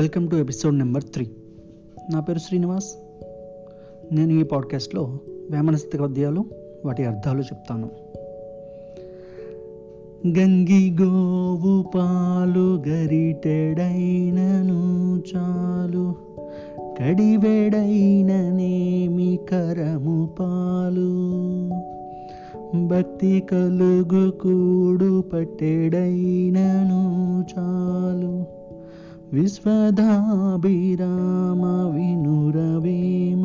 Welcome to episode number 3. నా పేరు శ్రీనివాస్. నేను ఈ పాడ్కాస్ట్లో వేమన శతక పద్యాలు వాటి అర్థాలు చెప్తాను. గంగి గోవు పాలు గరిటెడైనను చాలు, కడివెడైననేమి కరము పాలు, భక్తి కలుగు కూడు పట్టెడైనను చాలు, విశ్వదాభిరామ వినురవేమ.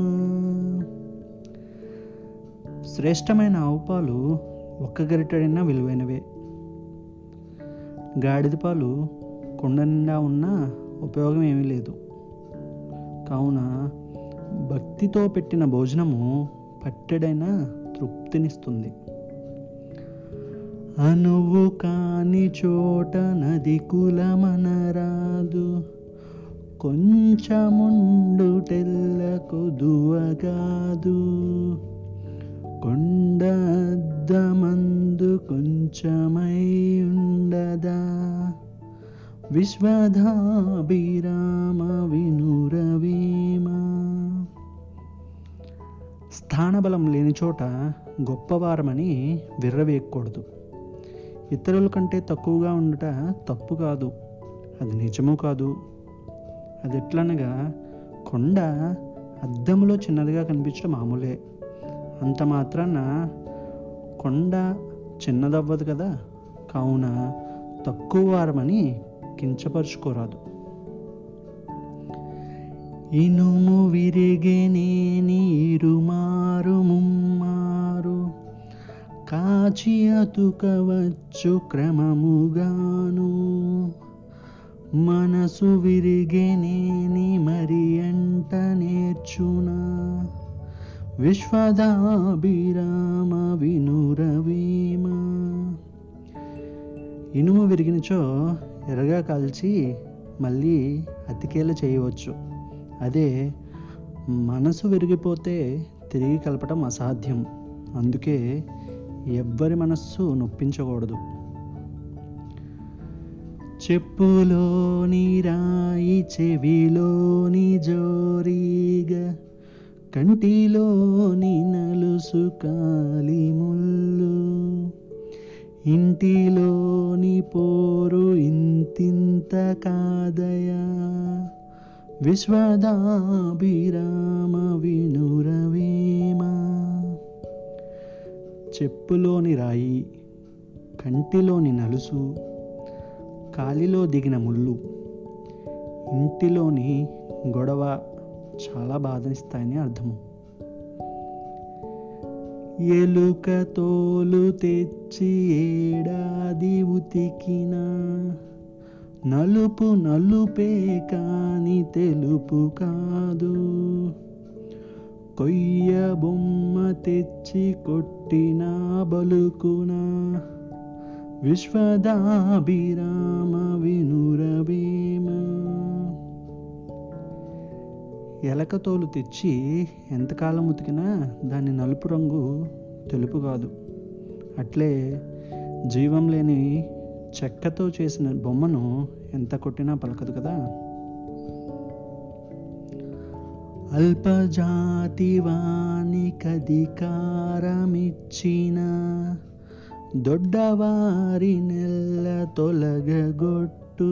శ్రేష్టమైన ఆవుపాలు ఒక్క గరిటెడైనా విలువైనవే. గాడిద పాలు కుండ నిండా ఉన్నా ఉపయోగం ఏమీ లేదు. కావున భక్తితో పెట్టిన భోజనము పట్టెడైనా తృప్తినిస్తుంది. అనువు కాని చోట నది కులమనరాదు, కొంచెముండు తెల్లకు దువగాదు, కొండద్దమందు కొంచెమై ఉండదా, విశ్వదాభిరామ వినురవేమ. స్థానబలం లేని చోట గొప్పవారమని విర్రవేయకూడదు. ఇతరుల కంటే తక్కువగా ఉండట తప్పు కాదు, అది నిజము కాదు. అది ఎట్లనగా, కొండ అద్దంలో చిన్నదిగా కనిపించడం మామూలే, అంత మాత్రాన కొండ చిన్నదవ్వదు కదా. కావున తక్కువ వారమని కించపరుచుకోరాదు. ఇనుము విరిగేనేని ఇరుమారు ముమ్మారు, కాచి అతుకవచ్చు క్రమముగాను, మనసు విరిగేనేని మరి అంట నేర్చునా, విశ్వదాభిరామ వినురవేమ. ఇనుము విరిగినచో ఎర్రగా కాల్చి మళ్ళీ అతికేలా చేయవచ్చు. అదే మనసు విరిగిపోతే తిరిగి కలపటం అసాధ్యం. అందుకే ఎవ్వరి మనస్సు నొప్పించకూడదు. చెప్పులోని రాయి చెవిలోని జోరీగా, కంటిలోని నలుసు కాలి ముళ్ళు, ఇంటిలోని పోరు ఇంతింత కాదయా, విశ్వదాభిరామ వినురవేమ. చెప్పులోని రాయి, కంటిలోని నలుసు, కాలిలో దిగిన ముళ్ళు, ఇంటిలోని గొడవ చాలా బాధనిస్తాయని అర్థము. ఎలుక తోలు తెచ్చి ఏడాది ఉతికిన, నలుపు నలుపే కాని తెలుపు కాదు, కొయ్య బొమ్మ తెచ్చి కొట్టిన బలుకున, విశ్వదాభిరామ వినురవేమ. ఎలకతోలు తెచ్చి ఎంతకాలం ఉతికినా దాని నలుపు రంగు తెలుపు కాదు. అట్లే జీవం లేని చెక్కతో చేసిన బొమ్మను ఎంత కొట్టినా పలకదు కదా. అల్పజాతి వానికధికారమిచ్చిన, దొడ్డవారి నెల్ల తొలగొట్టు,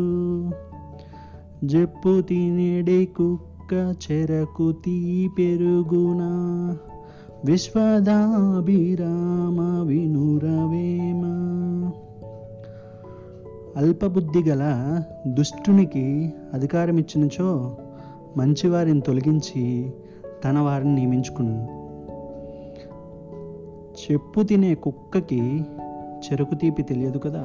జప్పు తినెడి కుక్క చెరకు తీ పెరుగునా, విశ్వదాభిరామ వినురవేమ. అల్పబుద్ధి గల దుష్టునికి అధికారమిచ్చినచో మంచివారిని తొలగించి తన వారిని నియమించుకును. చెప్పు తినే కుక్కకి చెరుకు తీపి తెలియదు కదా.